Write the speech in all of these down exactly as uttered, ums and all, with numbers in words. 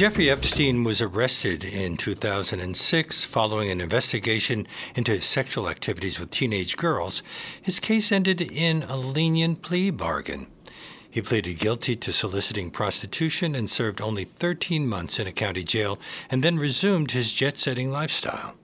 Jeffrey Epstein was arrested in two thousand six following an investigation into his sexual activities with teenage girls. His case ended in a lenient plea bargain. He pleaded guilty to soliciting prostitution and served only thirteen months in a county jail and then resumed his jet-setting lifestyle.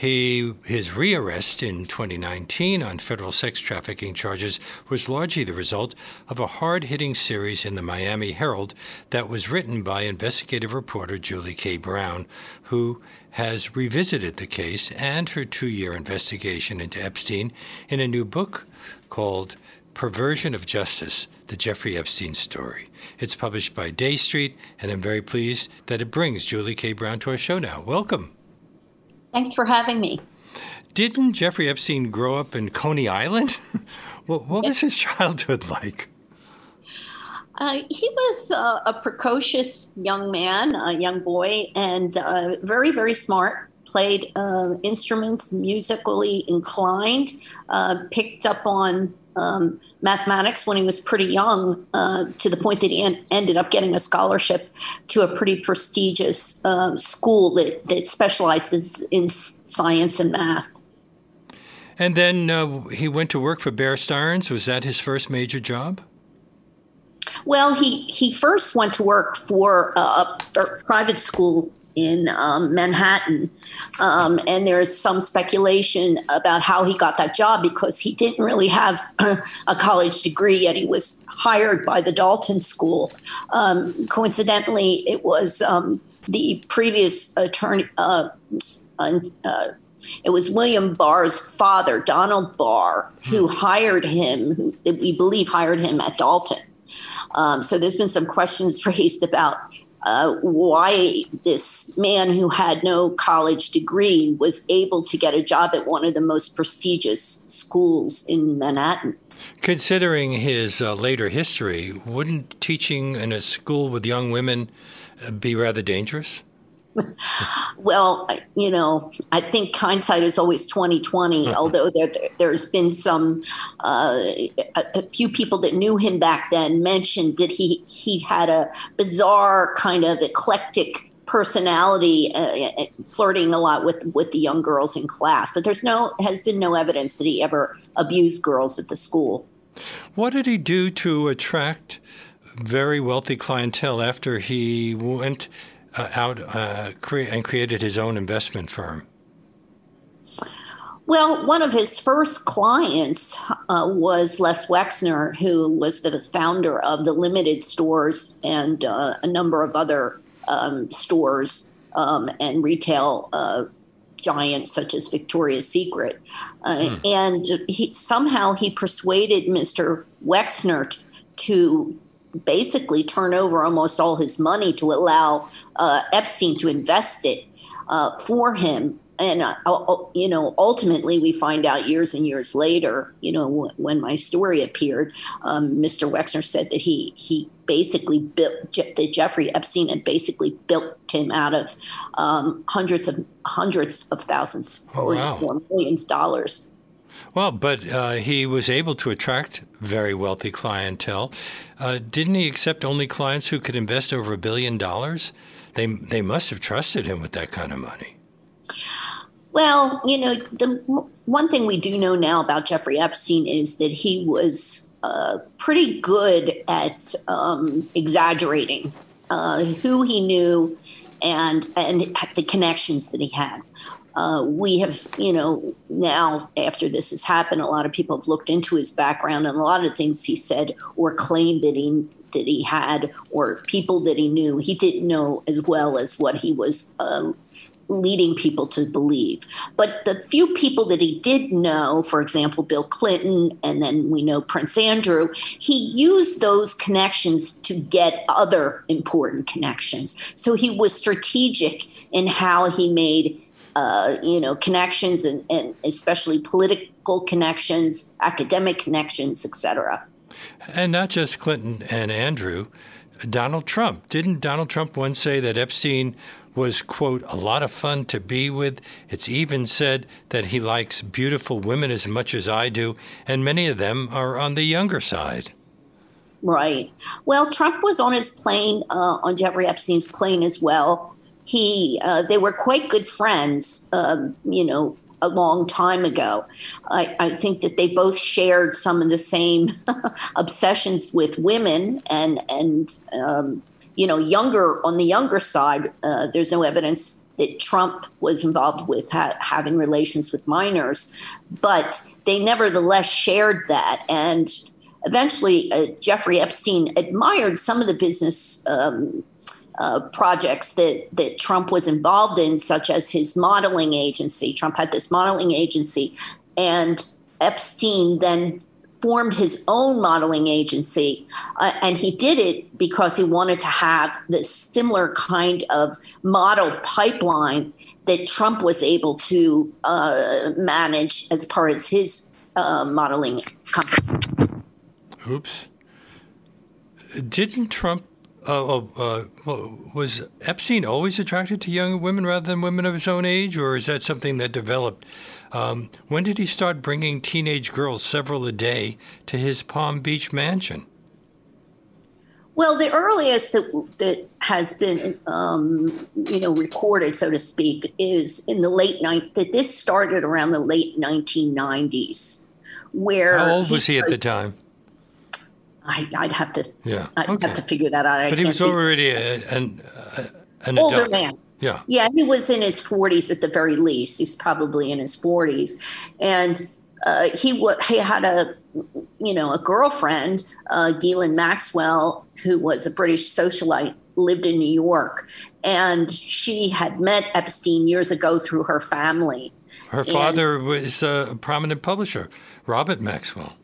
He, his rearrest in twenty nineteen on federal sex trafficking charges was largely the result of a hard-hitting series in the Miami Herald that was written by investigative reporter Julie K. Brown, who has revisited the case and her two-year investigation into Epstein in a new book called Perversion of Justice, The Jeffrey Epstein Story. It's published by Day Street, and I'm very pleased that it brings Julie K. Brown to our show now. Welcome. Thanks for having me. Didn't Jeffrey Epstein grow up in Coney Island? What, what was his childhood like? Uh, he was uh, a precocious young man, a young boy, and uh, very, very smart. Played uh, instruments, musically inclined, uh, picked up on um, mathematics when he was pretty young, uh, to the point that he en- ended up getting a scholarship to a pretty prestigious uh, school that, that specializes in science and math. And then uh, he went to work for Bear Stearns. Was that his first major job? Well, he, he first went to work for uh, a private school in um, Manhattan. Um, and there's some speculation about how he got that job, because he didn't really have a college degree, yet he was hired by the Dalton School. Um, coincidentally, it was um, the previous attorney, uh, uh, it was William Barr's father, Donald Barr, who hired him, who we believe hired him at Dalton. Um, so there's been some questions raised about Uh, why this man who had no college degree was able to get a job at one of the most prestigious schools in Manhattan. Considering his uh, later history, wouldn't teaching in a school with young women uh, be rather dangerous? Well, you know, I think hindsight is always twenty twenty, although there, there's been some, uh, a, a few people that knew him back then mentioned that he, he had a bizarre kind of eclectic personality, uh, flirting a lot with, with the young girls in class. But there's no, has been no evidence that he ever abused girls at the school. What did he do to attract very wealthy clientele after he went Uh, out uh, cre- and created his own investment firm? Well, one of his first clients uh, was Les Wexner, who was the founder of the Limited Stores and uh, a number of other um, stores um, and retail uh, giants such as Victoria's Secret. Uh, hmm. And he, somehow he persuaded Mister Wexner t- to basically turn over almost all his money to allow uh, Epstein to invest it uh, for him. And, uh, you know, ultimately we find out years and years later, you know, w- when my story appeared, um, Mister Wexner said that he he basically built, Je- that Jeffrey Epstein had basically built him out of um, hundreds of hundreds of thousands oh, or, wow. or millions of dollars. Well, but uh, he was able to attract very wealthy clientele. Uh, didn't he accept only clients who could invest over a billion dollars? They they must have trusted him with that kind of money. Well, you know, the one thing we do know now about Jeffrey Epstein is that he was uh, pretty good at um, exaggerating uh, who he knew and and the connections that he had. Uh, we have, you know, now after this has happened, a lot of people have looked into his background, and a lot of things he said or claimed that he that he had or people that he knew, he didn't know as well as what he was uh, leading people to believe. But the few people that he did know, for example, Bill Clinton, and then we know Prince Andrew, he used those connections to get other important connections. So he was strategic in how he made Uh, you know, connections and, and especially political connections, academic connections, et cetera. And not just Clinton and Andrew, Donald Trump. Didn't Donald Trump once say that Epstein was, quote, a lot of fun to be with? It's even said that he likes beautiful women as much as I do, and many of them are on the younger side. Right. Well, Trump was on his plane, uh, on Jeffrey Epstein's plane as well. He, uh, they were quite good friends, um, you know, a long time ago. I, I think that they both shared some of the same obsessions with women and, and um, you know, younger on the younger side. Uh, there's no evidence that Trump was involved with ha- having relations with minors, but they nevertheless shared that. And eventually, uh, Jeffrey Epstein admired some of the business um, uh, projects that, that Trump was involved in, such as his modeling agency. Trump had this modeling agency, and Epstein then formed his own modeling agency. Uh, and he did it because he wanted to have the similar kind of model pipeline that Trump was able to uh, manage as part of his uh, modeling company. Oops. Didn't Trump, uh, uh, was Epstein always attracted to young women rather than women of his own age, or is that something that developed? Um, when did he start bringing teenage girls, several a day, to his Palm Beach mansion? Well, the earliest that that has been, um, you know, recorded, so to speak, is in the late night. That this started around the late nineteen nineties. Where how old was he, he at the time? I, I'd have to, yeah, I'd okay. have to figure that out. I but he was already a, an uh, an older adult. man. Yeah, yeah, he was in his forties at the very least. He's probably in his forties, and uh, he w- he had a you know a girlfriend, uh, Ghislaine Maxwell, who was a British socialite, lived in New York, and she had met Epstein years ago through her family. Her and, father was a prominent publisher, Robert Maxwell.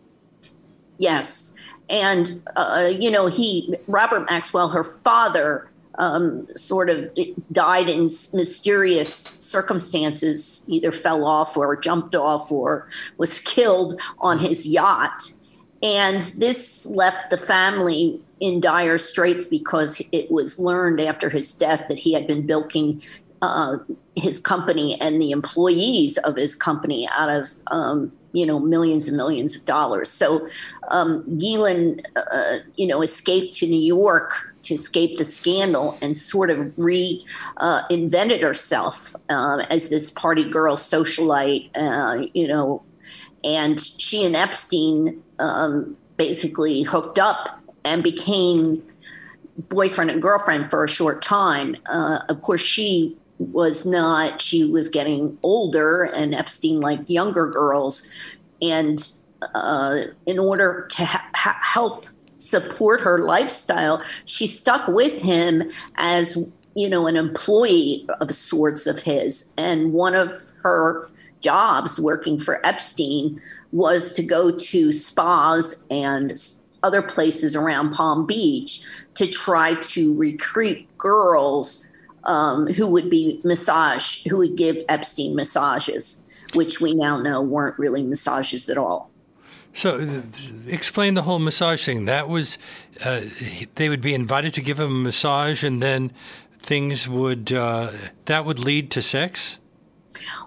Yes. And, uh, you know, he, Robert Maxwell, her father, um, sort of died in mysterious circumstances, either fell off or jumped off or was killed on his yacht. And this left the family in dire straits because it was learned after his death that he had been bilking uh, his company and the employees of his company out of um you know, millions and millions of dollars. So um, Ghislaine, uh, you know, escaped to New York to escape the scandal and sort of reinvented uh, herself uh, as this party girl socialite, uh, you know, and she and Epstein um, basically hooked up and became boyfriend and girlfriend for a short time. Uh, of course, she was not, she was getting older and Epstein liked younger girls. And uh, in order to ha- ha- help support her lifestyle, she stuck with him as, you know, an employee of sorts of his. And one of her jobs working for Epstein was to go to spas and other places around Palm Beach to try to recruit girls Um, who would be massage, who would give Epstein massages, which we now know weren't really massages at all. So uh, explain the whole massage thing. That was, uh, they would be invited to give him a massage and then things would, uh, that would lead to sex?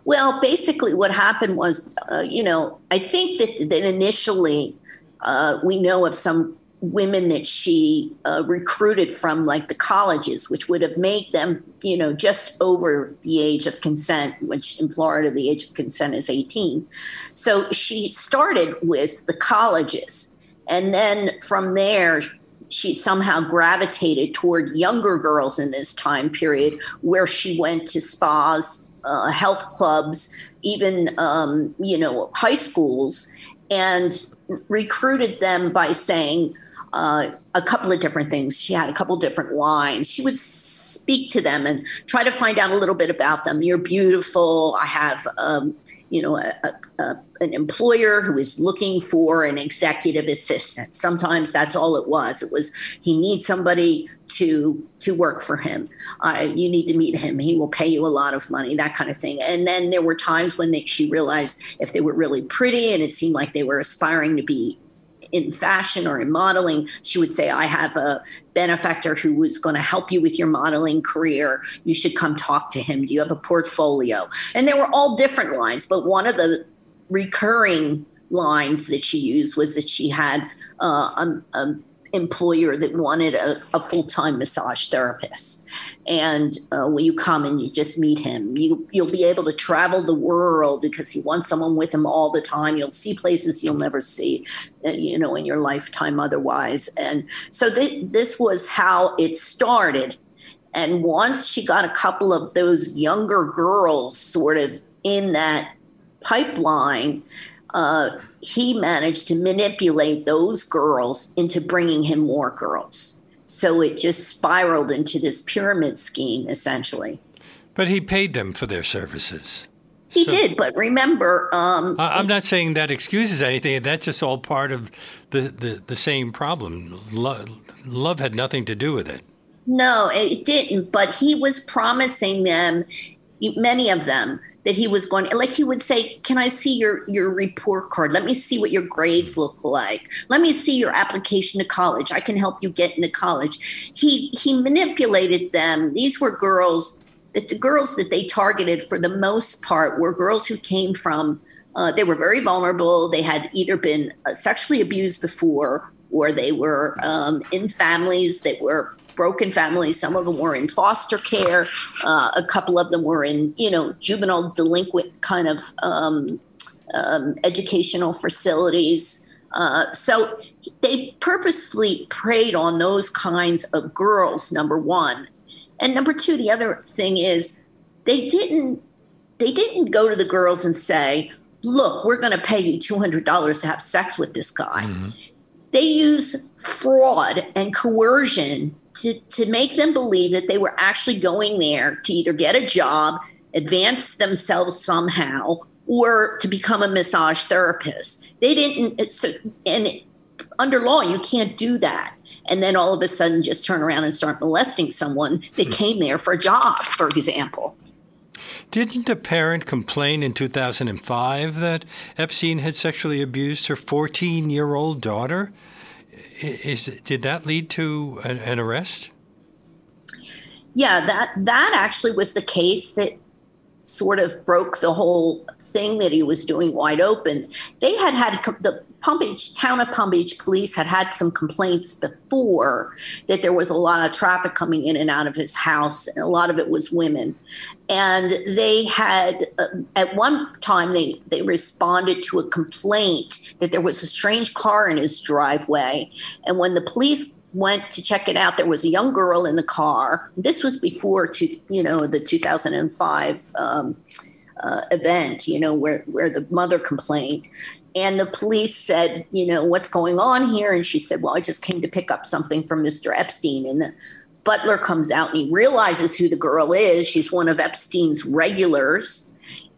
Well, basically what happened was, uh, you know, I think that, that initially uh, we know of some women that she uh, recruited from like the colleges, which would have made them, you know, just over the age of consent, which in Florida, the age of consent is eighteen. So she started with the colleges. And then from there, she somehow gravitated toward younger girls in this time period where she went to spas, uh, health clubs, even, um, you know, high schools, and recruited them by saying, Uh, a couple of different things. She had a couple different lines. She would speak to them and try to find out a little bit about them. You're beautiful. I have, um, you know, a, a, an employer who is looking for an executive assistant. Sometimes that's all it was. It was he needs somebody to to work for him. Uh, you need to meet him. He will pay you a lot of money, that kind of thing. And then there were times when they, she realized if they were really pretty and it seemed like they were aspiring to be in fashion or in modeling, she would say, I have a benefactor who is going to help you with your modeling career. You should come talk to him. Do you have a portfolio? And there were all different lines, but one of the recurring lines that she used was that she had uh, a, a employer that wanted a, a full-time massage therapist. And uh, when you come and you just meet him, you, you'll be able to travel the world because he wants someone with him all the time. You'll see places you'll never see, uh, you know, in your lifetime otherwise. And so th- this was how it started. And once she got a couple of those younger girls sort of in that pipeline, uh, he managed to manipulate those girls into bringing him more girls. So it just spiraled into this pyramid scheme, essentially. But he paid them for their services. He so, did, but remember... Um, I'm it, not saying that excuses anything. That's just all part of the, the, the same problem. Love, love had nothing to do with it. No, it didn't. But he was promising them, many of them, that he was going, like he would say, can I see your, your report card? Let me see what your grades look like. Let me see your application to college. I can help you get into college. He he manipulated them. These were girls, that the girls that they targeted for the most part were girls who came from, uh, they were very vulnerable. They had either been sexually abused before, or they were um, in families that were broken families. Some of them were in foster care. Uh, a couple of them were in, you know, juvenile delinquent kind of um, um, educational facilities. Uh, so they purposely preyed on those kinds of girls, number one. And number two, the other thing is they didn't they didn't go to the girls and say, look, we're going to pay you two hundred dollars to have sex with this guy. Mm-hmm. They use fraud and coercion To, to make them believe that they were actually going there to either get a job, advance themselves somehow, or to become a massage therapist. They didn't, so, and under law, you can't do that. And then all of a sudden just turn around and start molesting someone that came there for a job, for example. Didn't a parent complain in two thousand five that Epstein had sexually abused her fourteen-year-old daughter? Is, did that lead to an, an arrest? Yeah, that that actually was the case that sort of broke the whole thing that he was doing wide open. They had had the Palm Beach, town of Palm Beach police had had some complaints before that there was a lot of traffic coming in and out of his house. And a lot of it was women. And they had, uh, at one time, they, they responded to a complaint that there was a strange car in his driveway. And when the police went to check it out, there was a young girl in the car. This was before, to, you know, the two thousand five um, uh, event, you know, where, where the mother complained. And the police said, you know, what's going on here? And she said, well, I just came to pick up something from Mister Epstein. And the butler comes out and he realizes who the girl is. She's one of Epstein's regulars.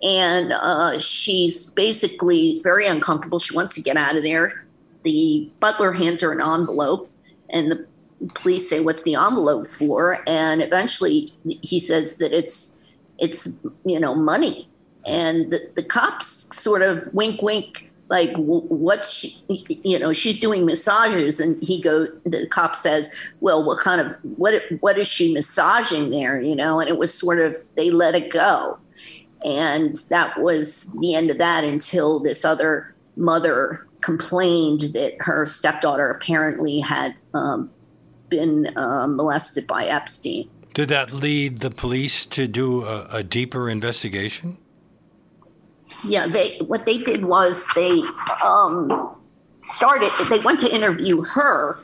And uh, she's basically very uncomfortable. She wants to get out of there. The butler hands her an envelope. And the police say, what's the envelope for? And eventually he says that it's, it's you know, money. And the, the cops sort of wink, wink. Like what's she, you know, she's doing massages, and he go. The cop says, "Well, what kind of what? What is she massaging there?" You know, and it was sort of they let it go, and that was the end of that until this other mother complained that her stepdaughter apparently had um, been uh, molested by Epstein. Did that lead the police to do a, a deeper investigation? Yeah, they what they did was they um, started, they went to interview her.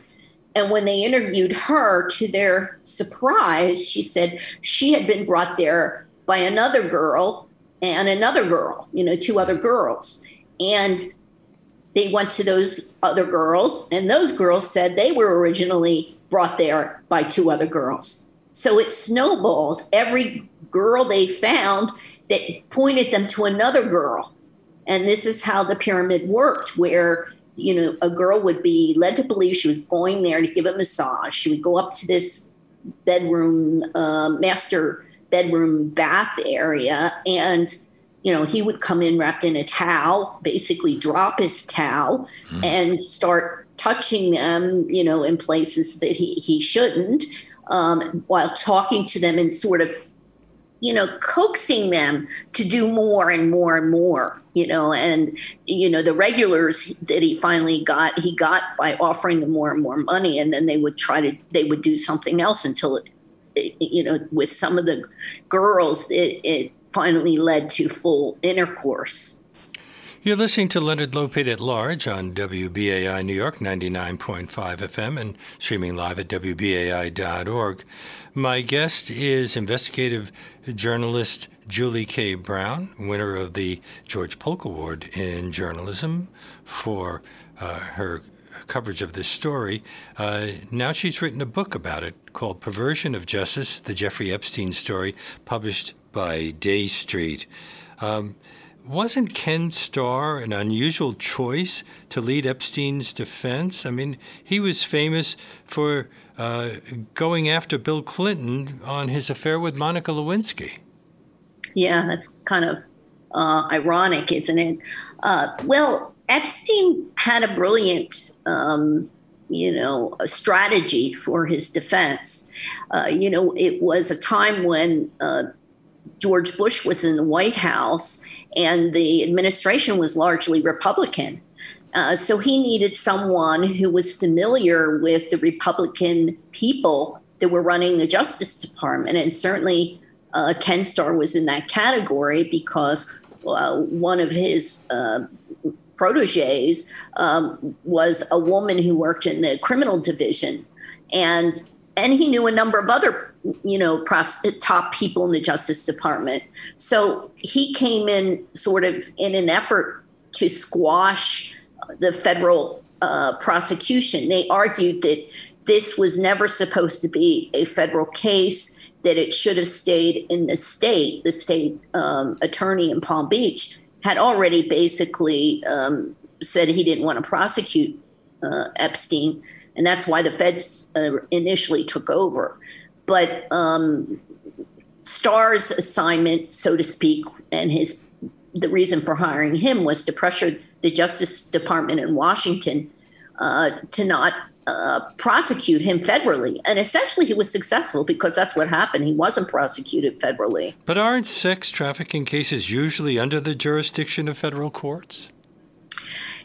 And when they interviewed her, to their surprise, she said she had been brought there by another girl and another girl, you know, two other girls. And they went to those other girls, and those girls said they were originally brought there by two other girls. So it snowballed. Every girl they found that pointed them to another girl. And this is how the pyramid worked, where, you know, a girl would be led to believe she was going there to give a massage. She would go up to this bedroom, uh, master bedroom bath area. And, you know, he would come in wrapped in a towel, basically drop his towel mm. and start touching them, you know, in places that he, he shouldn't, um, while talking to them in sort of you know, coaxing them to do more and more and more, you know, and, you know, the regulars that he finally got, he got by offering them more and more money. And then they would try to, they would do something else until, it, it you know, with some of the girls, it, it finally led to full intercourse. You're listening to Leonard Lopate at Large on W B A I New York, ninety-nine point five F M, and streaming live at W B A I dot org. My guest is investigative journalist Julie K. Brown, winner of the George Polk Award in journalism for uh, her coverage of this story. Uh, now she's written a book about it called Perversion of Justice, the Jeffrey Epstein Story, published by Day Street. Um, Wasn't Ken Starr an unusual choice to lead Epstein's defense? I mean, he was famous for uh, going after Bill Clinton on his affair with Monica Lewinsky. Yeah, that's kind of uh, ironic, isn't it? Uh, well, Epstein had a brilliant, um, you know, strategy for his defense. Uh, you know, it was a time when uh, George Bush was in the White House, and the administration was largely Republican. Uh, so he needed someone who was familiar with the Republican people that were running the Justice Department. And certainly uh, Ken Starr was in that category because uh, one of his uh, proteges um, was a woman who worked in the criminal division. And and he knew a number of other you know, top people in the Justice Department. So he came in sort of in an effort to squash the federal uh, prosecution. They argued that this was never supposed to be a federal case, that it should have stayed in the state. The state um, attorney in Palm Beach had already basically um, said he didn't want to prosecute uh, Epstein. And that's why the feds uh, initially took over. But um, Starr's assignment, so to speak, and his the reason for hiring him was to pressure the Justice Department in Washington uh, to not uh, prosecute him federally. And essentially he was successful because that's what happened. He wasn't prosecuted federally. But aren't sex trafficking cases usually under the jurisdiction of federal courts?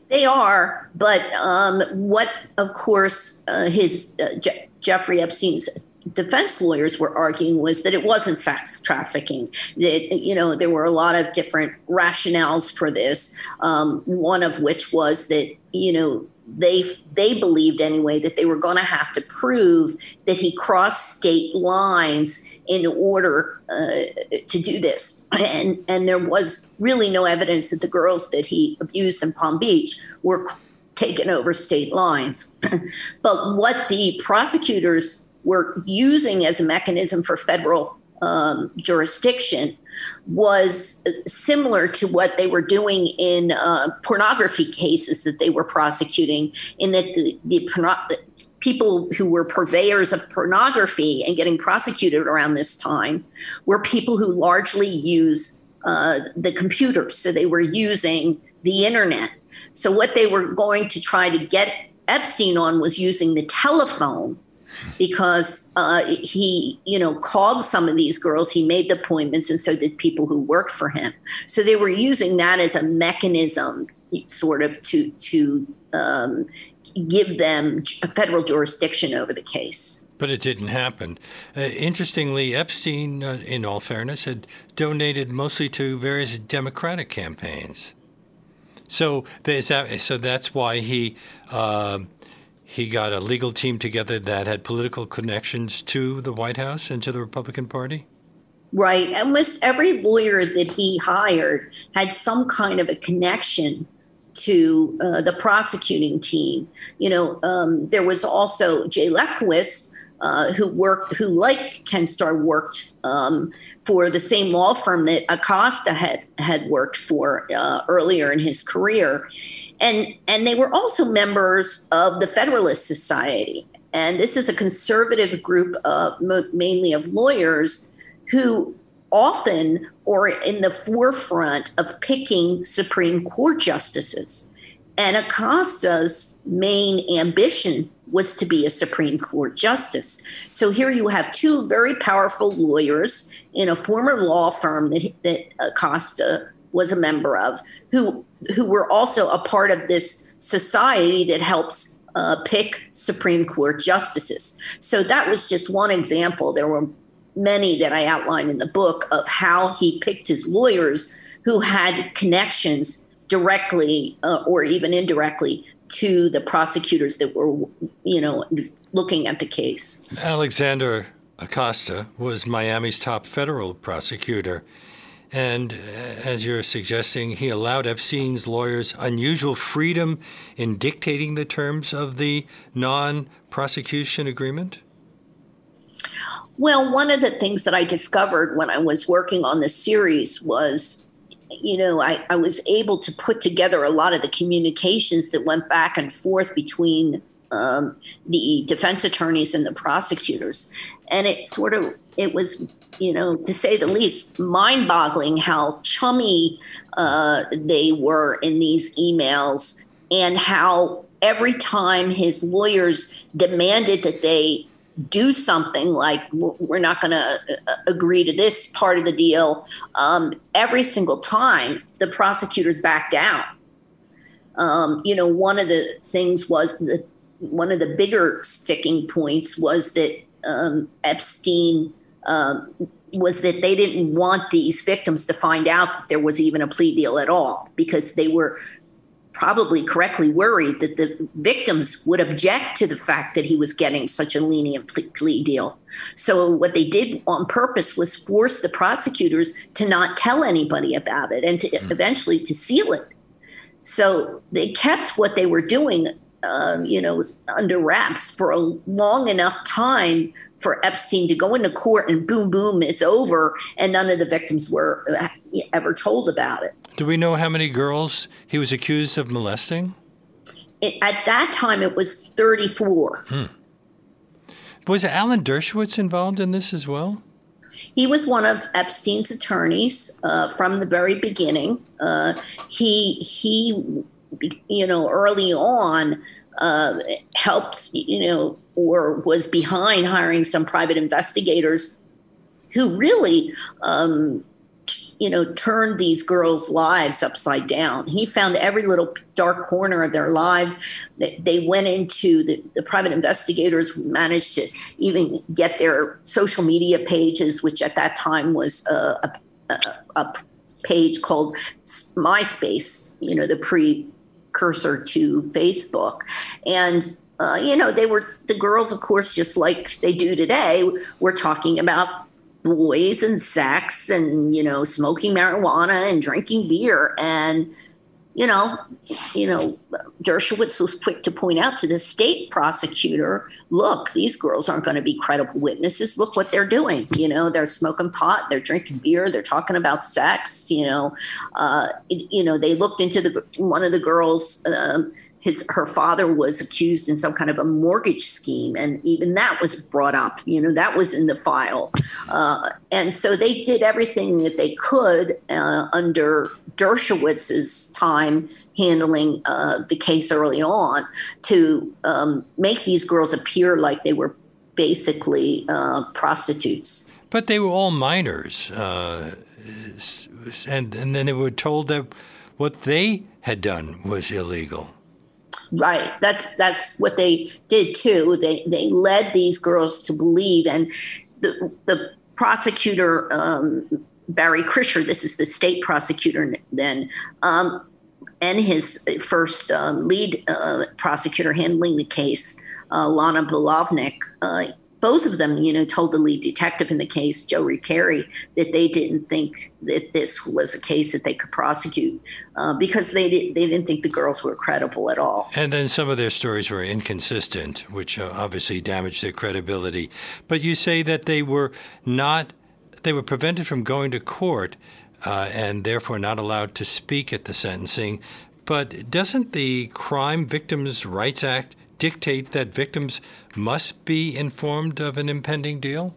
They are. But um, what, of course, uh, his uh, Je- Jeffrey Epstein's defense lawyers were arguing was that it wasn't sex trafficking. That, you know, there were a lot of different rationales for this. Um, one of which was that, you know, they they believed anyway that they were going to have to prove that he crossed state lines in order uh, to do this. And and there was really no evidence that the girls that he abused in Palm Beach were taken over state lines. But what the prosecutors were using as a mechanism for federal um, jurisdiction was similar to what they were doing in uh, pornography cases that they were prosecuting, in that the, the porno- people who were purveyors of pornography and getting prosecuted around this time were people who largely use uh, the computers. So they were using the internet. So what they were going to try to get Epstein on was using the telephone, because uh, he, you know, called some of these girls, he made the appointments, and so did people who worked for him. So they were using that as a mechanism sort of to, to um, give them a federal jurisdiction over the case. But it didn't happen. Uh, interestingly, Epstein, uh, in all fairness, had donated mostly to various Democratic campaigns. So, there's that, so that's why he... Uh, He got a legal team together that had political connections to the White House and to the Republican Party? Right. Almost every lawyer that he hired had some kind of a connection to uh, the prosecuting team. You know, um, there was also Jay Lefkowitz, uh, who worked, who like Ken Starr worked um, for the same law firm that Acosta had, had worked for uh, earlier in his career. And and they were also members of the Federalist Society. And this is a conservative group, of, mainly of lawyers, who often are in the forefront of picking Supreme Court justices. And Acosta's main ambition was to be a Supreme Court justice. So here you have two very powerful lawyers in a former law firm that, that Acosta was a member of, who who were also a part of this society that helps uh, pick Supreme Court justices. So that was just one example. There were many that I outlined in the book of how he picked his lawyers who had connections directly uh, or even indirectly to the prosecutors that were, you know, looking at the case. Alexander Acosta was Miami's top federal prosecutor. And as you're suggesting, he allowed Epstein's lawyers unusual freedom in dictating the terms of the non-prosecution agreement? Well, one of the things that I discovered when I was working on this series was, you know, I, I was able to put together a lot of the communications that went back and forth between um, the defense attorneys and the prosecutors. And it sort of, it was, you know, to say the least, mind-boggling how chummy uh, they were in these emails, and how every time his lawyers demanded that they do something, like we're not going to agree to this part of the deal, um, every single time the prosecutors backed out. Um, you know, one of the things was, the, one of the bigger sticking points was that um, Epstein Um, was that they didn't want these victims to find out that there was even a plea deal at all, because they were probably correctly worried that the victims would object to the fact that he was getting such a lenient plea deal. So what they did on purpose was force the prosecutors to not tell anybody about it and to mm. eventually to seal it. So they kept what they were doing Um, you know, under wraps for a long enough time for Epstein to go into court and boom, boom, it's over. And none of the victims were ever told about it. Do we know how many girls he was accused of molesting? It, at that time, it was thirty-four. Hmm. Was Alan Dershowitz involved in this as well? He was one of Epstein's attorneys uh, from the very beginning. Uh, he he. you know, early on, uh, helped, you know, or was behind hiring some private investigators who really, um, t- you know, turned these girls' lives upside down. He found every little dark corner of their lives. They, they went into the, the private investigators managed to even get their social media pages, which at that time was uh, a, a, a page called MySpace, you know, the pre cursor to Facebook. And, uh, you know, they were, the girls, of course, just like they do today, were talking about boys and sex and, you know, smoking marijuana and drinking beer. And, you know, you know, Dershowitz was quick to point out to the state prosecutor, look, these girls aren't going to be credible witnesses. Look what they're doing. You know, they're smoking pot, they're drinking beer, they're talking about sex. You know, uh, it, you know, they looked into the one of the girls. Um, his her father was accused in some kind of a mortgage scheme, and even that was brought up. You know, that was in the file, uh, and so they did everything that they could uh, under Dershowitz's time handling uh, the case early on to um, make these girls appear like they were basically uh, prostitutes. But they were all minors, uh, and and then they were told that what they had done was illegal. Right. That's that's what they did, too. They they led these girls to believe. And the, the prosecutor, um, Barry Krischer, this is the state prosecutor then, um, and his first uh, lead uh, prosecutor handling the case, uh, Lana Bolovnik, uh, both of them, you know, told the lead detective in the case, Joey Carey, that they didn't think that this was a case that they could prosecute uh, because they, did, they didn't think the girls were credible at all. And then some of their stories were inconsistent, which uh, obviously damaged their credibility. But you say that they were not, they were prevented from going to court uh, and therefore not allowed to speak at the sentencing. But doesn't the Crime Victims' Rights Act dictate that victims must be informed of an impending deal?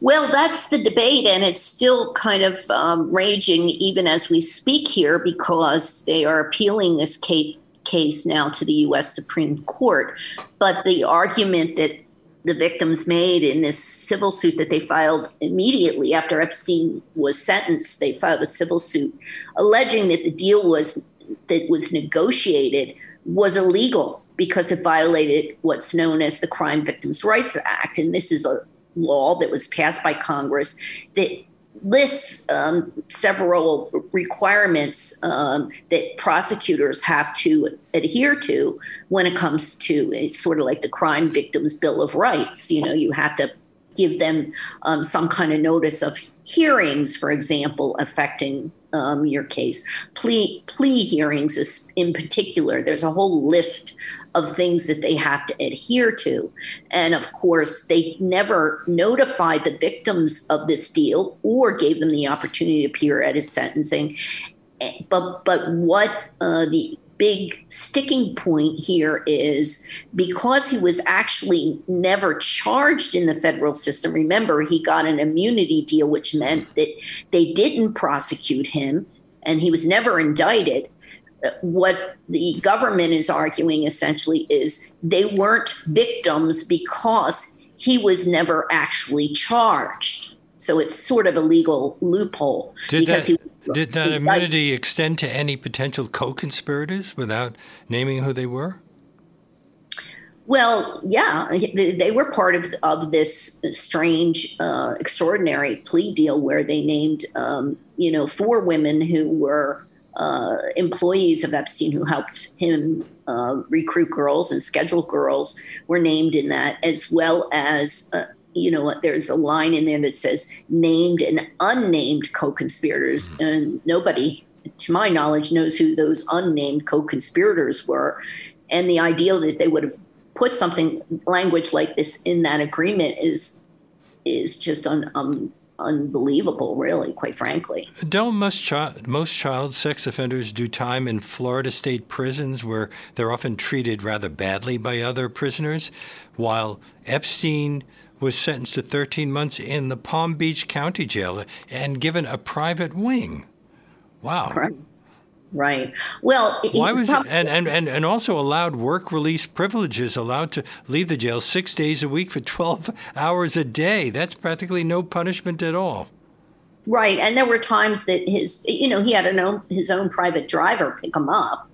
Well, that's the debate, and it's still kind of um, raging even as we speak here, because they are appealing this case, case now to the U S Supreme Court. But the argument that the victims made in this civil suit that they filed immediately after Epstein was sentenced, they filed a civil suit alleging that the deal was that was negotiated was illegal because it violated what's known as the Crime Victims' Rights Act. And this is a law that was passed by Congress that lists um, several requirements um, that prosecutors have to adhere to when it comes to, it's sort of like the Crime Victims' Bill of Rights. You know, you have to give them um, some kind of notice of hearings, for example, affecting um, your case. Plea, plea hearings is in particular, there's a whole list of things that they have to adhere to. And of course, they never notified the victims of this deal or gave them the opportunity to appear at his sentencing. But, but what uh, the big sticking point here is, because he was actually never charged in the federal system, remember, he got an immunity deal, which meant that they didn't prosecute him and he was never indicted. What the government is arguing essentially is they weren't victims because he was never actually charged. So it's sort of a legal loophole. Did that, he, did that he, immunity I, extend to any potential co-conspirators without naming who they were? Well, yeah, they were part of of this strange, uh, extraordinary plea deal where they named, um, you know, four women who were uh, employees of Epstein who helped him uh, recruit girls and schedule girls were named in that, as well as uh, you know, there's a line in there that says named and unnamed co-conspirators, and nobody, to my knowledge, knows who those unnamed co-conspirators were. And the idea that they would have put something, language like this in that agreement is is just un, um, unbelievable, really, quite frankly. Don't most, chi- most child sex offenders do time in Florida state prisons where they're often treated rather badly by other prisoners, while Epstein was sentenced to thirteen months in the Palm Beach County Jail and given a private wing. Wow. Right. Right. Well, why was probably, and, and, and, and also allowed work release privileges, allowed to leave the jail six days a week for twelve hours a day. That's practically no punishment at all. Right. And there were times that his, you know, he had an own, his own private driver pick him up.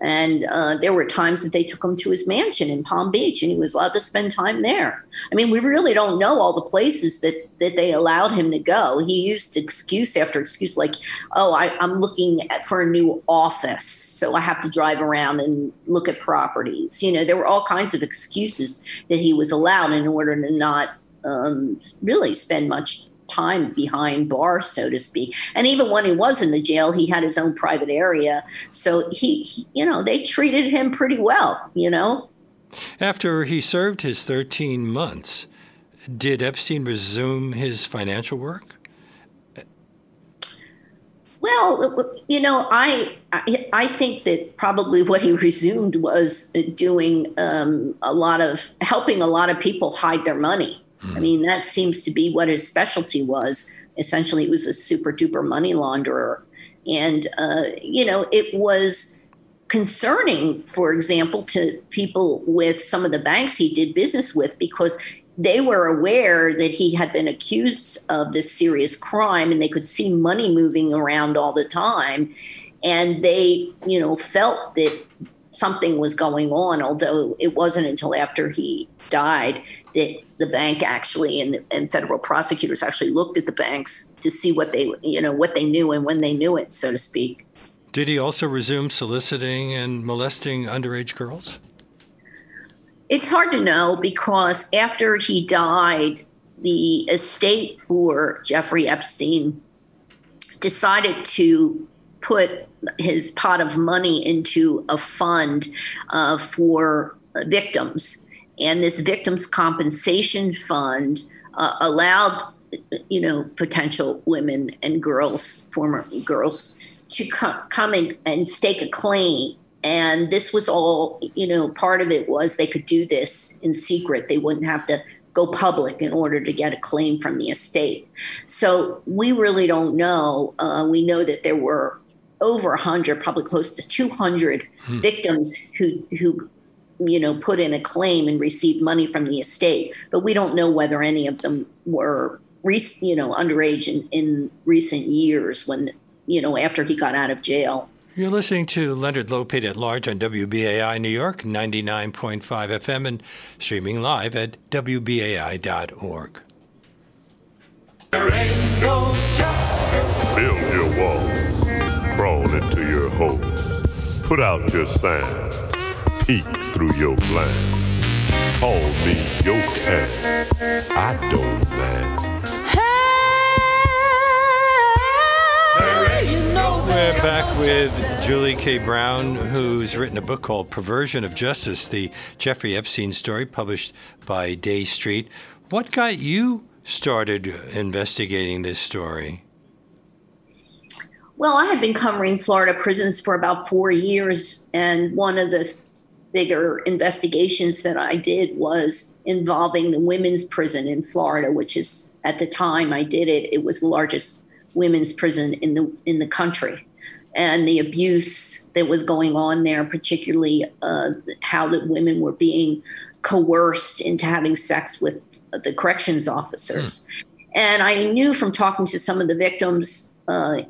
And uh, there were times that they took him to his mansion in Palm Beach and he was allowed to spend time there. I mean, we really don't know all the places that, that they allowed him to go. He used excuse after excuse like, oh, I, I'm looking at, for a new office, so I have to drive around and look at properties. You know, there were all kinds of excuses that he was allowed in order to not um, really spend much time behind bars, so to speak. And even when he was in the jail, he had his own private area. So he, he, you know, they treated him pretty well, you know. After he served his thirteen months, did Epstein resume his financial work? Well, you know, I I think that probably what he resumed was doing um, a lot of helping a lot of people hide their money. I mean, that seems to be what his specialty was. Essentially, he was a super duper money launderer. And, uh, you know, it was concerning, for example, to people with some of the banks he did business with, because they were aware that he had been accused of this serious crime and they could see money moving around all the time. And they, you know, felt that something was going on, although it wasn't until after he died that the bank actually and, and federal prosecutors actually looked at the banks to see what they, you know, what they knew and when they knew it, so to speak. Did he also resume soliciting and molesting underage girls? It's hard to know, because after he died, the estate for Jeffrey Epstein decided to put his pot of money into a fund uh, for victims. And this victims' compensation fund uh, allowed, you know, potential women and girls, former girls, to co- come in and stake a claim. And this was all, you know, part of it was they could do this in secret. They wouldn't have to go public in order to get a claim from the estate. So we really don't know. Uh, we know that there were over one hundred, probably close to two hundred hmm. victims who, who, you know, put in a claim and received money from the estate. But we don't know whether any of them were, you know, underage in, in recent years when, you know, after he got out of jail. You're listening to Leonard Lopate at Large on W B A I New York, ninety-nine point five F M, and streaming live at W B A I dot org. There ain't no justice. Build your walls, crawl into your holes, put out your signs, peek through your blinds, call me your cat, I don't mind. We're back with Julie K. Brown, who's written a book called Perversion of Justice, the Jeffrey Epstein story published by Day Street. What got you started investigating this story? Well, I had been covering Florida prisons for about four years, and one of the bigger investigations that I did was involving the women's prison in Florida, which is, at the time I did it, it was the largest women's prison in the in the country, and the abuse that was going on there, particularly uh, how that women were being coerced into having sex with the corrections officers. Hmm. And I knew from talking to some of the victims, uh,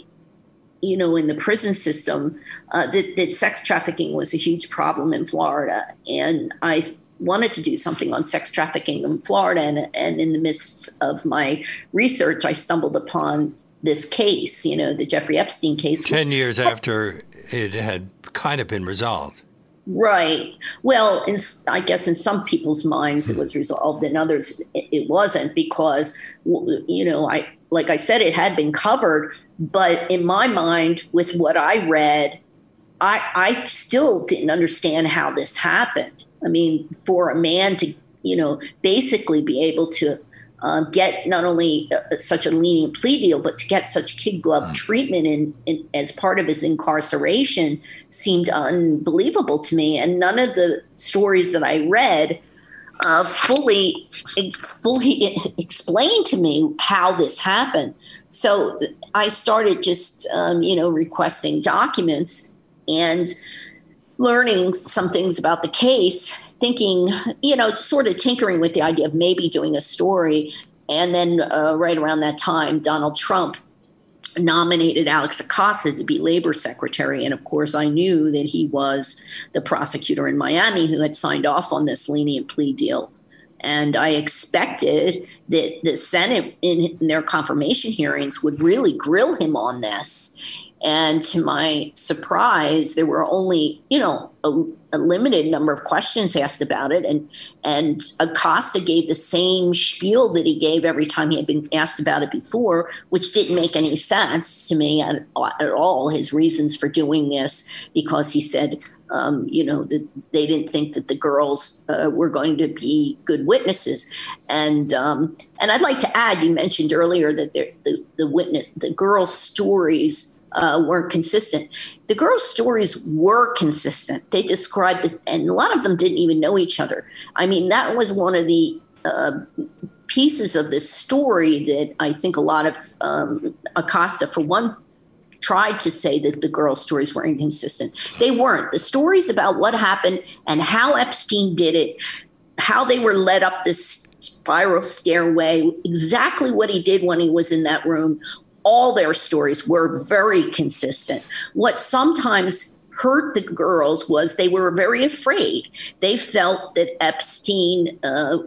you know, in the prison system, uh, that, that sex trafficking was a huge problem in Florida. And I th- wanted to do something on sex trafficking in Florida. And, and in the midst of my research, I stumbled upon this case, you know, the Jeffrey Epstein case. Ten which, years after it had kind of been resolved. Right. Well, in, I guess in some people's minds it was resolved, in others it wasn't, because, you know, I like I said, it had been covered. But in my mind, with what I read, I, I still didn't understand how this happened. I mean, for a man to, you know, basically be able to Uh, get not only uh, such a lenient plea deal, but to get such kid glove mm. treatment in, in, as part of his incarceration seemed unbelievable to me. And none of the stories that I read uh, fully fully explained to me how this happened. So I started just, um, you know, requesting documents and learning some things about the case, thinking, you know, sort of tinkering with the idea of maybe doing a story. And then uh, right around that time, Donald Trump nominated Alex Acosta to be labor secretary. And of course, I knew that he was the prosecutor in Miami who had signed off on this lenient plea deal. And I expected that the Senate in their confirmation hearings would really grill him on this. And to my surprise, there were only, you know, a, a limited number of questions asked about it. And and Acosta gave the same spiel that he gave every time he had been asked about it before, which didn't make any sense to me at, at all, his reasons for doing this, because he said, um, you know, that they didn't think that the girls uh, were going to be good witnesses. And um, and I'd like to add, you mentioned earlier that the, the, the witness, the girls' stories Uh, weren't consistent. The girls' stories were consistent. They described it, and a lot of them didn't even know each other. I mean, that was one of the uh, pieces of this story that I think a lot of um, Acosta, for one, tried to say that the girls' stories were inconsistent. They weren't. The stories about what happened and how Epstein did it, how they were led up this spiral stairway, exactly what he did when he was in that room, all their stories were very consistent. What sometimes hurt the girls was they were very afraid. They felt that Epstein, uh,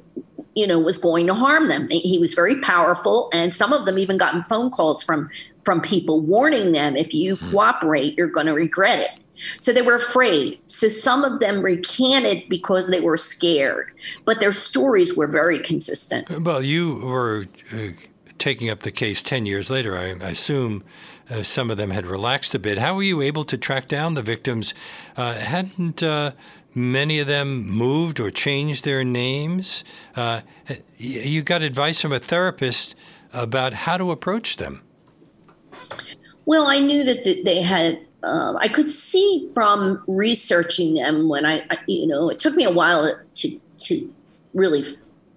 you know, was going to harm them. He was very powerful, and some of them even gotten phone calls from, from people warning them, if you cooperate, you're going to regret it. So they were afraid. So some of them recanted because they were scared, but their stories were very consistent. Well, you were... Uh... taking up the case ten years later, I assume uh, some of them had relaxed a bit. How were you able to track down the victims? Uh, hadn't uh, many of them moved or changed their names? Uh, you got advice from a therapist about how to approach them. Well, I knew that they had, uh, I could see from researching them when I, you know, it took me a while to, to really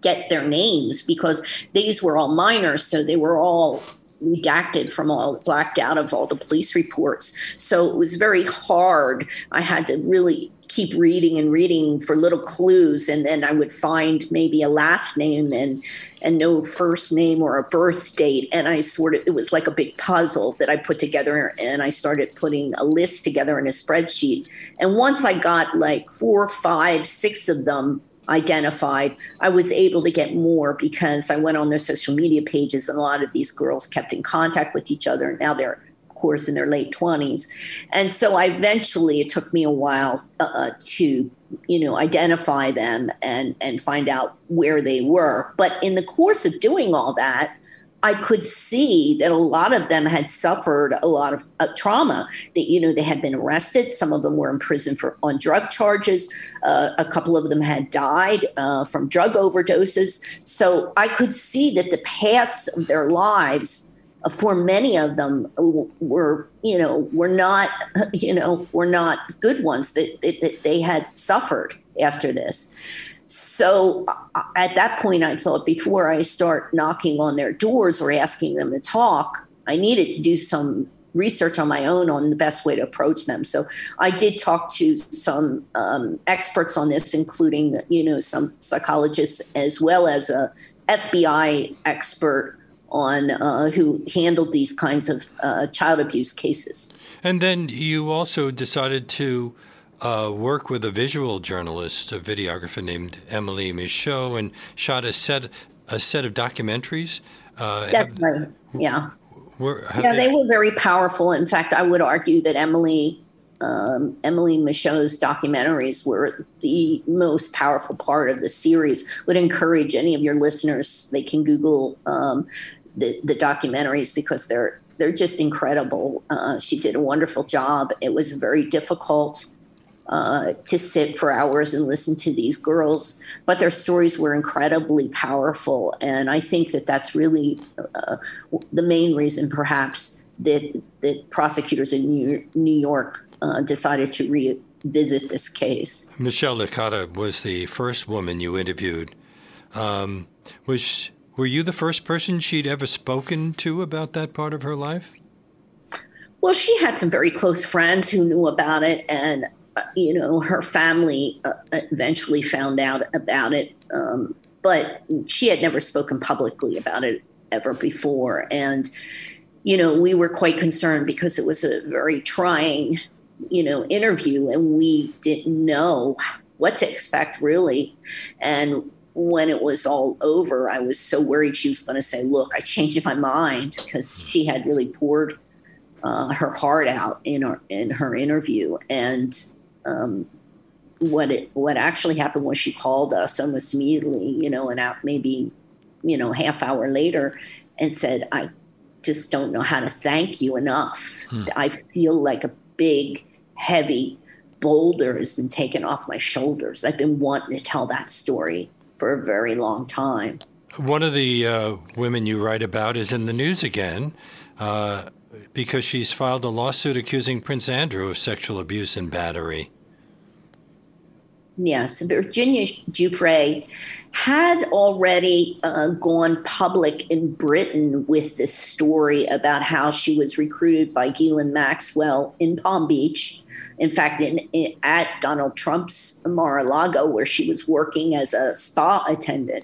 get their names, because these were all minors, so they were all redacted from all, blacked out of all the police reports. So it was very hard. I had to really keep reading and reading for little clues. And then I would find maybe a last name and, and no first name or a birth date. And I sort of, it was like a big puzzle that I put together, and I started putting a list together in a spreadsheet. And once I got like four, five, six of them identified, I was able to get more because I went on their social media pages, and a lot of these girls kept in contact with each other. Now they're, of course, in their late twenties. And so I eventually, it took me a while uh, to, you know, identify them and, and find out where they were. But in the course of doing all that, I could see that a lot of them had suffered a lot of uh, trauma, that, you know, they had been arrested. Some of them were in prison for on drug charges. Uh, a couple of them had died uh, from drug overdoses. So I could see that the paths of their lives uh, for many of them were, you know, were not, you know, were not good ones that, that, that they had suffered after this. So at that point, I thought, before I start knocking on their doors or asking them to talk, I needed to do some research on my own on the best way to approach them. So I did talk to some um, experts on this, including, you know, some psychologists, as well as a F B I expert on uh, who handled these kinds of uh, child abuse cases. And then you also decided to Uh, work with a visual journalist, a videographer named Emily Michaud, and shot a set a set of documentaries. Uh, That's have, right. Yeah. Were, yeah, they, they were very powerful. In fact, I would argue that Emily um, Emily Michaud's documentaries were the most powerful part of the series. Would encourage any of your listeners, they can Google um, the the documentaries, because they're they're just incredible. Uh, she did a wonderful job. It was very difficult Uh, to sit for hours and listen to these girls, but their stories were incredibly powerful. And I think that that's really uh, the main reason, perhaps, that, that prosecutors in New York uh, decided to revisit this case. Michelle Licata was the first woman you interviewed. Um, was Were you the first person she'd ever spoken to about that part of her life? Well, she had some very close friends who knew about it, and you know, her family uh, eventually found out about it, um, but she had never spoken publicly about it ever before. And, you know, we were quite concerned because it was a very trying, you know, interview, and we didn't know what to expect, really. And when it was all over, I was so worried she was going to say, look, I changed my mind, because she had really poured uh, her heart out in her, in her interview. And Um, what it, what actually happened was she called us almost immediately, you know, and out maybe, you know, half hour later, and said, I just don't know how to thank you enough. Hmm. I feel like a big, heavy boulder has been taken off my shoulders. I've been wanting to tell that story for a very long time. One of the uh, women you write about is in the news again, uh, because she's filed a lawsuit accusing Prince Andrew of sexual abuse and battery. Yes, Virginia Giuffre had already uh, gone public in Britain with this story about how she was recruited by Ghislaine Maxwell in Palm Beach. In fact, in, in, at Donald Trump's Mar-a-Lago, where she was working as a spa attendant.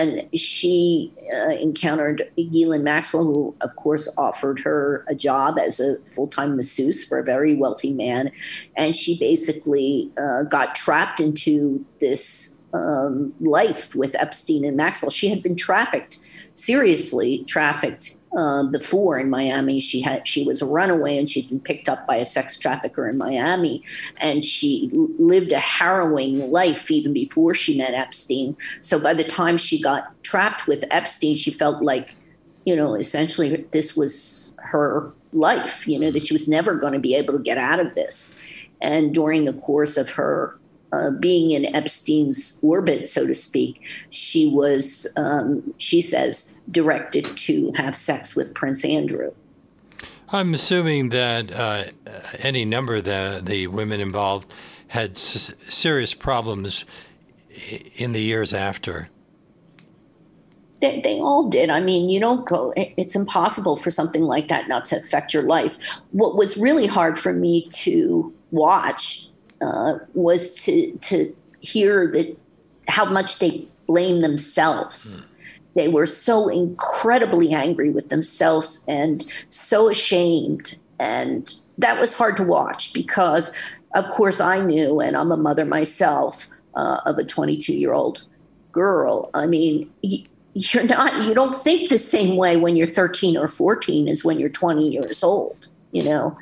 And she uh, encountered Ghislaine Maxwell, who, of course, offered her a job as a full-time masseuse for a very wealthy man. And she basically uh, got trapped into this um, life with Epstein and Maxwell. She had been trafficked, seriously trafficked uh, before in Miami. She had she was a runaway, and she'd been picked up by a sex trafficker in Miami. And she l- lived a harrowing life even before she met Epstein. So by the time she got trapped with Epstein, she felt like, you know, essentially this was her life, you know, that she was never going to be able to get out of this. And during the course of her Uh, being in Epstein's orbit, so to speak, she was, um, she says, directed to have sex with Prince Andrew. I'm assuming that uh, any number of the, the women involved had s- serious problems in the years after. They, they all did. I mean, you don't go, it's impossible for something like that not to affect your life. What was really hard for me to watch uh, was to to hear that how much they blame themselves. Mm. They were so incredibly angry with themselves and so ashamed. And that was hard to watch because, of course, I knew, and I'm a mother myself uh, of a twenty-two-year-old girl. I mean, y- you're not, you don't think the same way when you're thirteen or fourteen as when you're twenty years old. You know,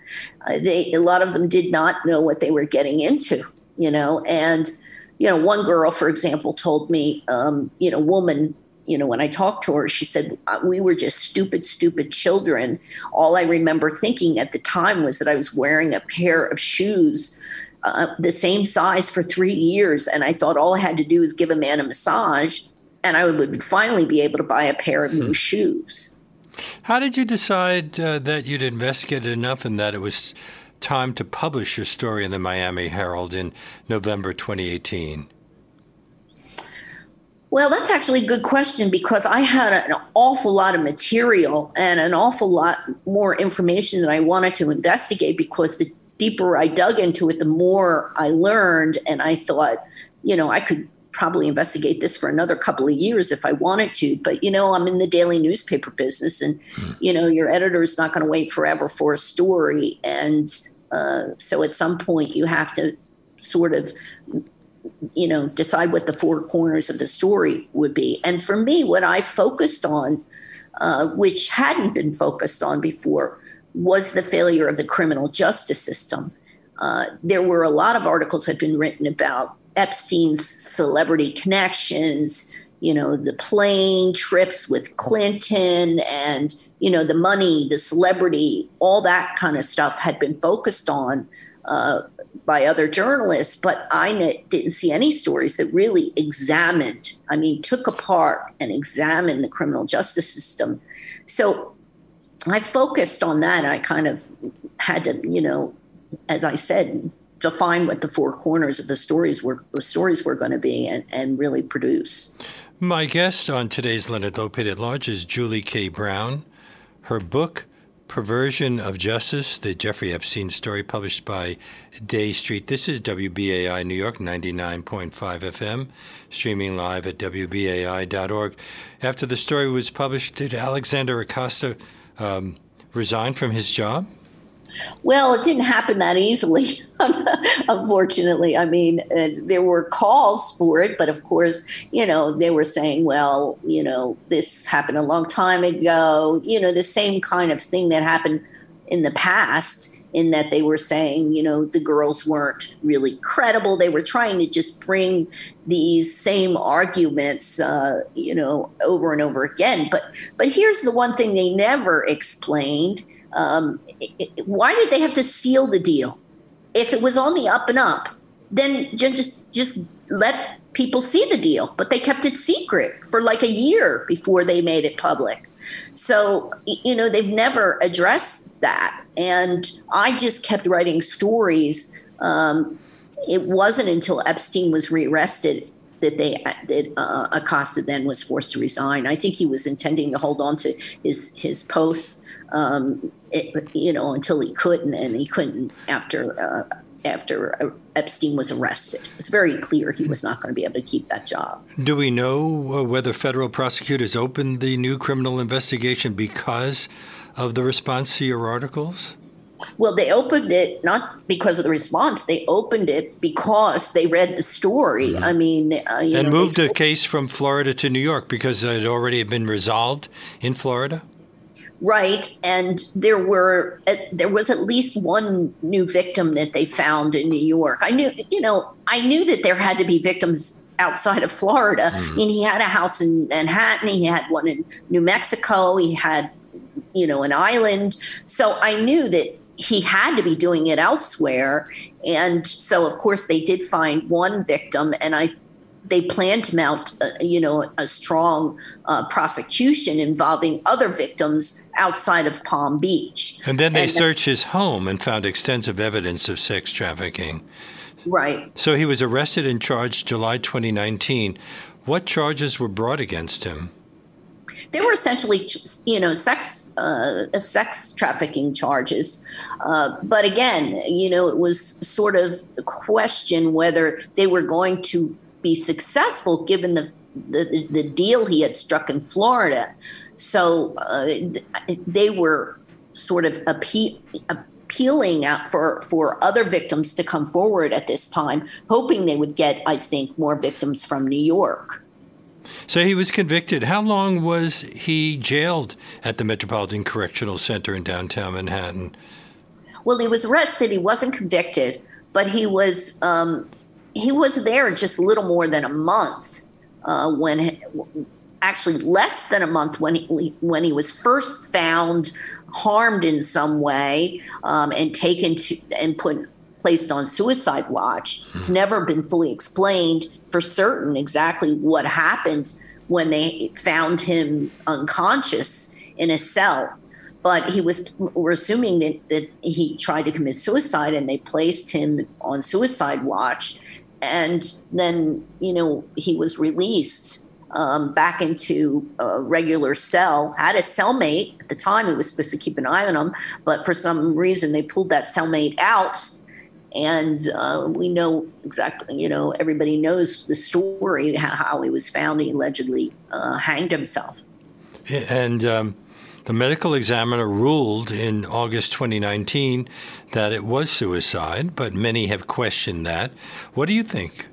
uh, they, a lot of them did not know what they were getting into, you know, and, you know, one girl, for example, told me, um, you know, woman, you know, when I talked to her, she said, we were just stupid, stupid children. All I remember thinking at the time was that I was wearing a pair of shoes uh, the same size for three years. And I thought all I had to do was give a man a massage and I would finally be able to buy a pair of new hmm. shoes. How did you decide uh, that you'd investigated enough and that it was time to publish your story in the Miami Herald in November twenty eighteen? Well, that's actually a good question because I had an awful lot of material and an awful lot more information that I wanted to investigate because the deeper I dug into it, the more I learned. And I thought, you know, I could probably investigate this for another couple of years if I wanted to. But, you know, I'm in the daily newspaper business and, mm. you know, your editor is not going to wait forever for a story. And uh, so at some point you have to sort of you know, decide what the four corners of the story would be. And for me, what I focused on, uh, which hadn't been focused on before, was the failure of the criminal justice system. Uh, there were a lot of articles that had been written about Epstein's celebrity connections, you know, the plane trips with Clinton and, you know, the money, the celebrity, all that kind of stuff had been focused on uh by other journalists, but I didn't see any stories that really examined, I mean, took apart and examined the criminal justice system. So I focused on that. I kind of had to, you know, as I said, define what the four corners of the stories were, the stories were going to be and, and really produce. My guest on today's Leonard Lopate at Large is Julie K. Brown. Her book, Perversion of Justice, the Jeffrey Epstein story, published by Day Street. This is W B A I New York, ninety-nine point five F M, streaming live at W B A I dot org. After the story was published, did Alexander Acosta um, resign from his job? Well, it didn't happen that easily, unfortunately. I mean, uh, there were calls for it, but of course, you know, they were saying, well, you know, this happened a long time ago, you know, the same kind of thing that happened in the past in that they were saying, you know, the girls weren't really credible. They were trying to just bring these same arguments, uh, you know, over and over again. But but here's the one thing they never explained. Um, it, it, why did they have to seal the deal? If it was on the up and up, then just just let people see the deal. But they kept it secret for like a year before they made it public. So, you know, they've never addressed that. And I just kept writing stories. Um, it wasn't until Epstein was rearrested that they that uh, Acosta then was forced to resign. I think he was intending to hold on to his his posts. Um, it, you know, until he couldn't, and he couldn't after uh, after Epstein was arrested. It was very clear he was not going to be able to keep that job. Do we know whether federal prosecutors opened the new criminal investigation because of the response to your articles? Well, they opened it not because of the response. They opened it because they read the story. Mm-hmm. I mean, uh, you and know, moved the case from Florida to New York because it had already been resolved in Florida. Right. And there were there was at least one new victim that they found in New York. I knew, you know, I knew that there had to be victims outside of Florida. Mm-hmm. I mean, he had a house in Manhattan. He had one in New Mexico. He had, you know, an island. So I knew that he had to be doing it elsewhere. And so, of course, they did find one victim. And I They planned to mount, uh, you know, a strong uh, prosecution involving other victims outside of Palm Beach. And then they and, searched his home and found extensive evidence of sex trafficking. Right. So he was arrested and charged July twenty nineteen. What charges were brought against him? They were essentially, you know, sex uh, sex trafficking charges. Uh, but again, you know, it was sort of a question whether they were going to be successful given the the, the deal he had struck in Florida. So uh, they were sort of appe- appealing out for, for other victims to come forward at this time, hoping they would get, I think, more victims from New York. So he was convicted. How long was he jailed at the Metropolitan Correctional Center in downtown Manhattan? Well, he was arrested. He wasn't convicted, but he was um, he was there just little more than a month uh, when, actually less than a month when he, when he was first found harmed in some way um, and taken to and put placed on suicide watch. It's never been fully explained for certain exactly what happened when they found him unconscious in a cell. But he was, we're assuming that, that he tried to commit suicide and they placed him on suicide watch. And then, you know, he was released um, back into a regular cell, had a cellmate. At the time, he was supposed to keep an eye on him, but for some reason they pulled that cellmate out. And uh, we know exactly, you know, everybody knows the story, how he was found. He allegedly uh, hanged himself. And um, the medical examiner ruled in August twenty nineteen that it was suicide, but many have questioned that. What do you think?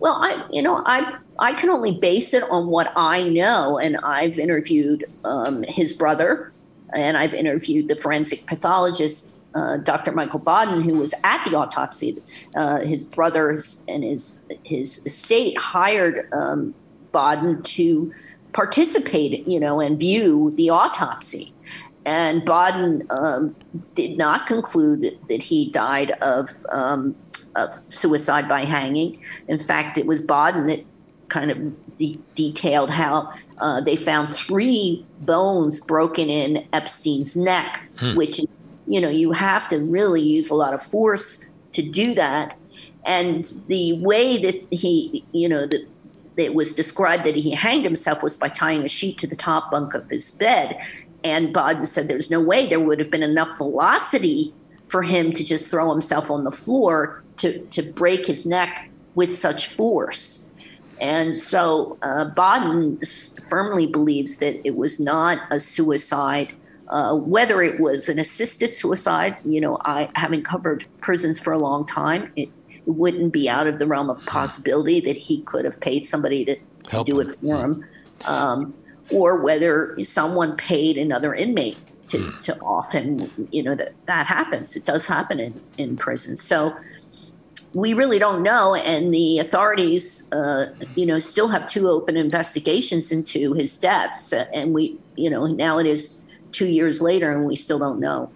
Well, I, you know, I I can only base it on what I know. And I've interviewed um, his brother, and I've interviewed the forensic pathologist, Uh, Doctor Michael Baden, who was at the autopsy. Uh, his brothers and his his estate hired um, Baden to participate, you know, and view the autopsy. And Baden um, did not conclude that he died of, um, of suicide by hanging. In fact, it was Baden that kind of de- detailed how uh, they found three bones broken in Epstein's neck, hmm. which is, you know, you have to really use a lot of force to do that. And the way that he, you know, that it was described that he hanged himself was by tying a sheet to the top bunk of his bed. And Baden said there's no way there would have been enough velocity for him to just throw himself on the floor to, to break his neck with such force. And so uh, Baden firmly believes that it was not a suicide, uh, whether it was an assisted suicide. You know, I haven't covered prisons for a long time. It, it wouldn't be out of the realm of possibility that he could have paid somebody to, to do it for him, um, or whether someone paid another inmate to, hmm. to off him. You know, that, that happens. It does happen in, in prison. So we really don't know, and the authorities, uh, you know, still have two open investigations into his deaths, and we, you know, now it is two years later, and we still don't know.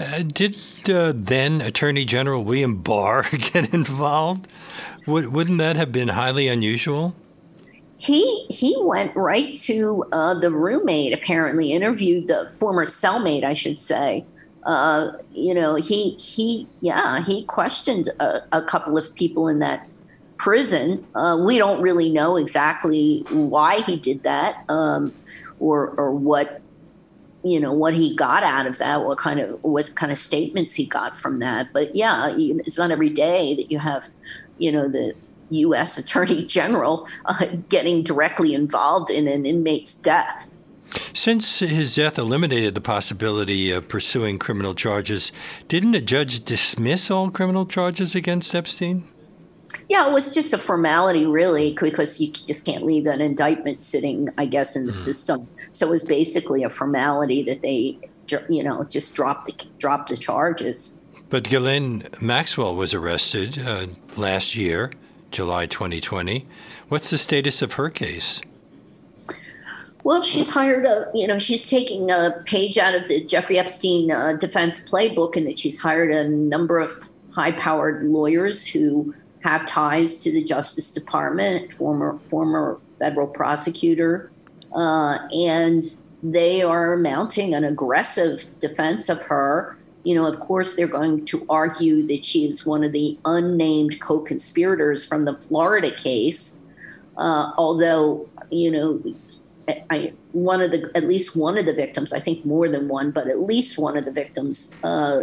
Uh, did uh, then Attorney General William Barr get involved? Would, wouldn't that have been highly unusual? He he went right to uh, the roommate. Apparently, interviewed the former cellmate, I should say. Uh, you know, he, he, yeah, he questioned a, a couple of people in that prison. Uh, we don't really know exactly why he did that, um, or, or what, you know, what he got out of that, what kind of, what kind of statements he got from that. But yeah, it's not every day that you have, you know, the U S Attorney General uh, getting directly involved in an inmate's death. Since his death eliminated the possibility of pursuing criminal charges, didn't a judge dismiss all criminal charges against Epstein? Yeah, it was just a formality, really, because you just can't leave an indictment sitting, I guess, in the mm. system. So it was basically a formality that they, you know, just dropped the, dropped the charges. But Ghislaine Maxwell was arrested uh, last year, July twenty twenty. What's the status of her case? Well, she's hired a, you know, she's taking a page out of the Jeffrey Epstein uh, defense playbook, in that she's hired a number of high-powered lawyers who have ties to the Justice Department, former former federal prosecutor, uh, and they are mounting an aggressive defense of her. You know, of course, they're going to argue that she is one of the unnamed co-conspirators from the Florida case, uh, although, you know, I, one of the, at least one of the victims, I think more than one, but at least one of the victims, uh,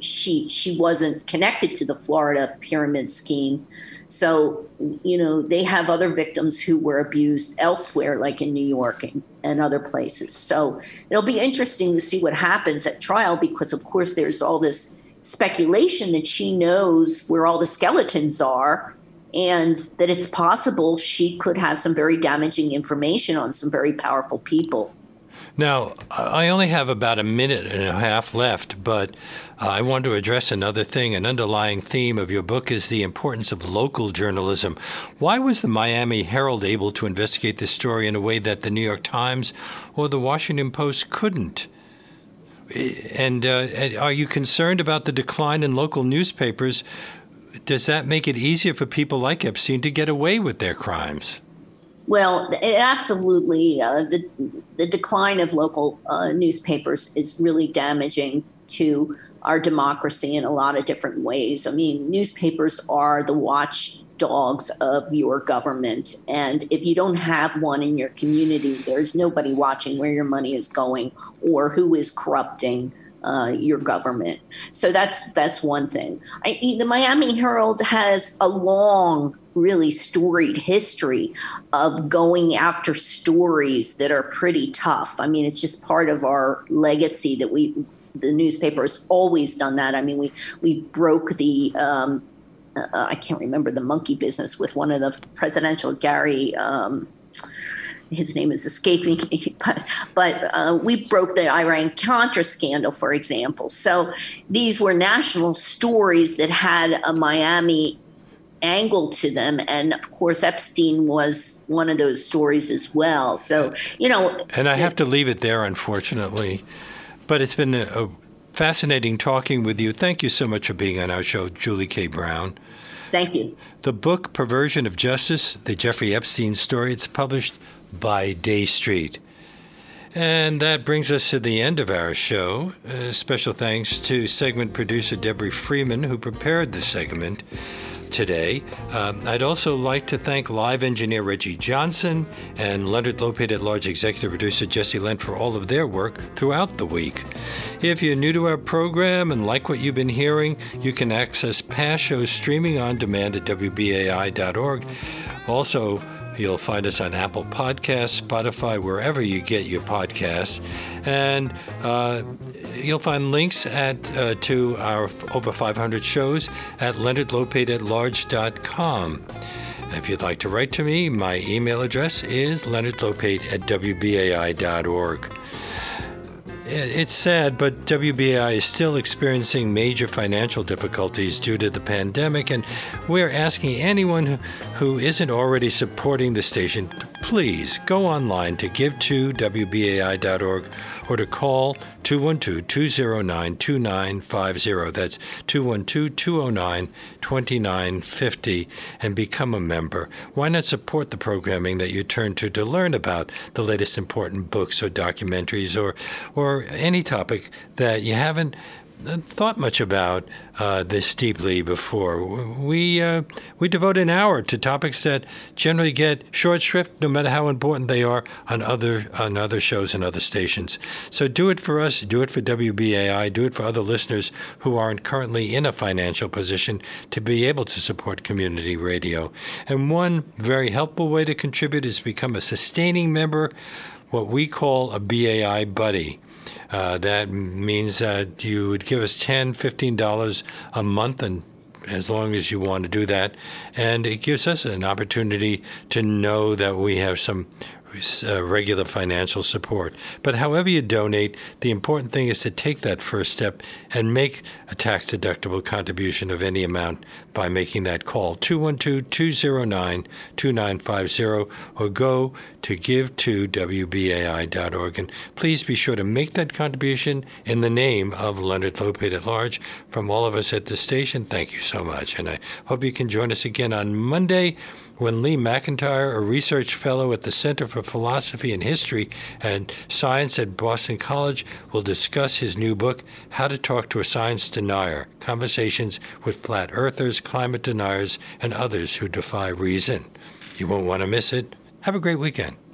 she she wasn't connected to the Florida pyramid scheme. So, you know, they have other victims who were abused elsewhere, like in New York and, and other places. So it'll be interesting to see what happens at trial, because, of course, there's all this speculation that she knows where all the skeletons are, and that it's possible she could have some very damaging information on some very powerful people. Now, I only have about a minute and a half left, but uh, I want to address another thing. An underlying theme of your book is the importance of local journalism. Why was the Miami Herald able to investigate this story in a way that the New York Times or the Washington Post couldn't? And uh, are you concerned about the decline in local newspapers? Does that make it easier for people like Epstein to get away with their crimes? Well, it absolutely. Uh, the the decline of local uh, newspapers is really damaging to our democracy in a lot of different ways. I mean, newspapers are the watchdogs of your government. And if you don't have one in your community, there's nobody watching where your money is going or who is corrupting Uh, your government. So that's that's one thing. I, the Miami Herald has a long, really storied history of going after stories that are pretty tough. I mean, it's just part of our legacy that we, the newspaper has always done that. I mean, we we broke the, um, uh, I can't remember the monkey business with one of the presidential Gary. Um, His name is escaping me, but, but uh, we broke the Iran-Contra scandal, for example. So these were national stories that had a Miami angle to them. And, of course, Epstein was one of those stories as well. So, you know. And I have to leave it there, unfortunately. But it's been a, a fascinating talking with you. Thank you so much for being on our show, Julie K. Brown. Thank you. The book, Perversion of Justice, The Jeffrey Epstein Story, it's published by Day Street. And that brings us to the end of our show. Uh, special thanks to segment producer Deborah Freeman, who prepared the segment today. Um, I'd also like to thank live engineer Reggie Johnson and Leonard Lopate at Large executive producer Jesse Lent for all of their work throughout the week. If you're new to our program and like what you've been hearing, you can access past shows streaming on demand at W B A I dot org. Also, you'll find us on Apple Podcasts, Spotify, wherever you get your podcasts. And uh, you'll find links at uh, to our over five hundred shows at leonard lopate at large dot com. If you'd like to write to me, my email address is leonard lopate at W B A I dot org. It's sad, but W B A I is still experiencing major financial difficulties due to the pandemic, and we're asking anyone who isn't already supporting the station to please go online to give to W B A I dot org or to call two one two, two zero nine, two nine five zero. That's two one two, two zero nine, two nine five zero and become a member. Why not support the programming that you turn to to learn about the latest important books or documentaries or or any topic that you haven't thought much about uh, this deeply before. We uh, we devote an hour to topics that generally get short shrift, no matter how important they are, on other on other shows and other stations. So do it for us, do it for W B A I, do it for other listeners who aren't currently in a financial position to be able to support community radio. And one very helpful way to contribute is become a sustaining member, what we call a B A I buddy. Uh, that means that you would give us ten dollars, fifteen dollars a month, and as long as you want to do that. And it gives us an opportunity to know that we have some uh, regular financial support. But however you donate, the important thing is to take that first step and make a tax-deductible contribution of any amount by making that call, two one two, two zero nine, two nine five zero, or go to give to W B A I dot org. And please be sure to make that contribution in the name of Leonard Lopate at Large. From all of us at the station, thank you so much. And I hope you can join us again on Monday when Lee McIntyre, a research fellow at the Center for Philosophy and History and Science at Boston College, will discuss his new book, How to Talk to a Science Denier, Conversations with Flat Earthers, Climate Deniers, and Others Who Defy Reason. You won't want to miss it. Have a great weekend.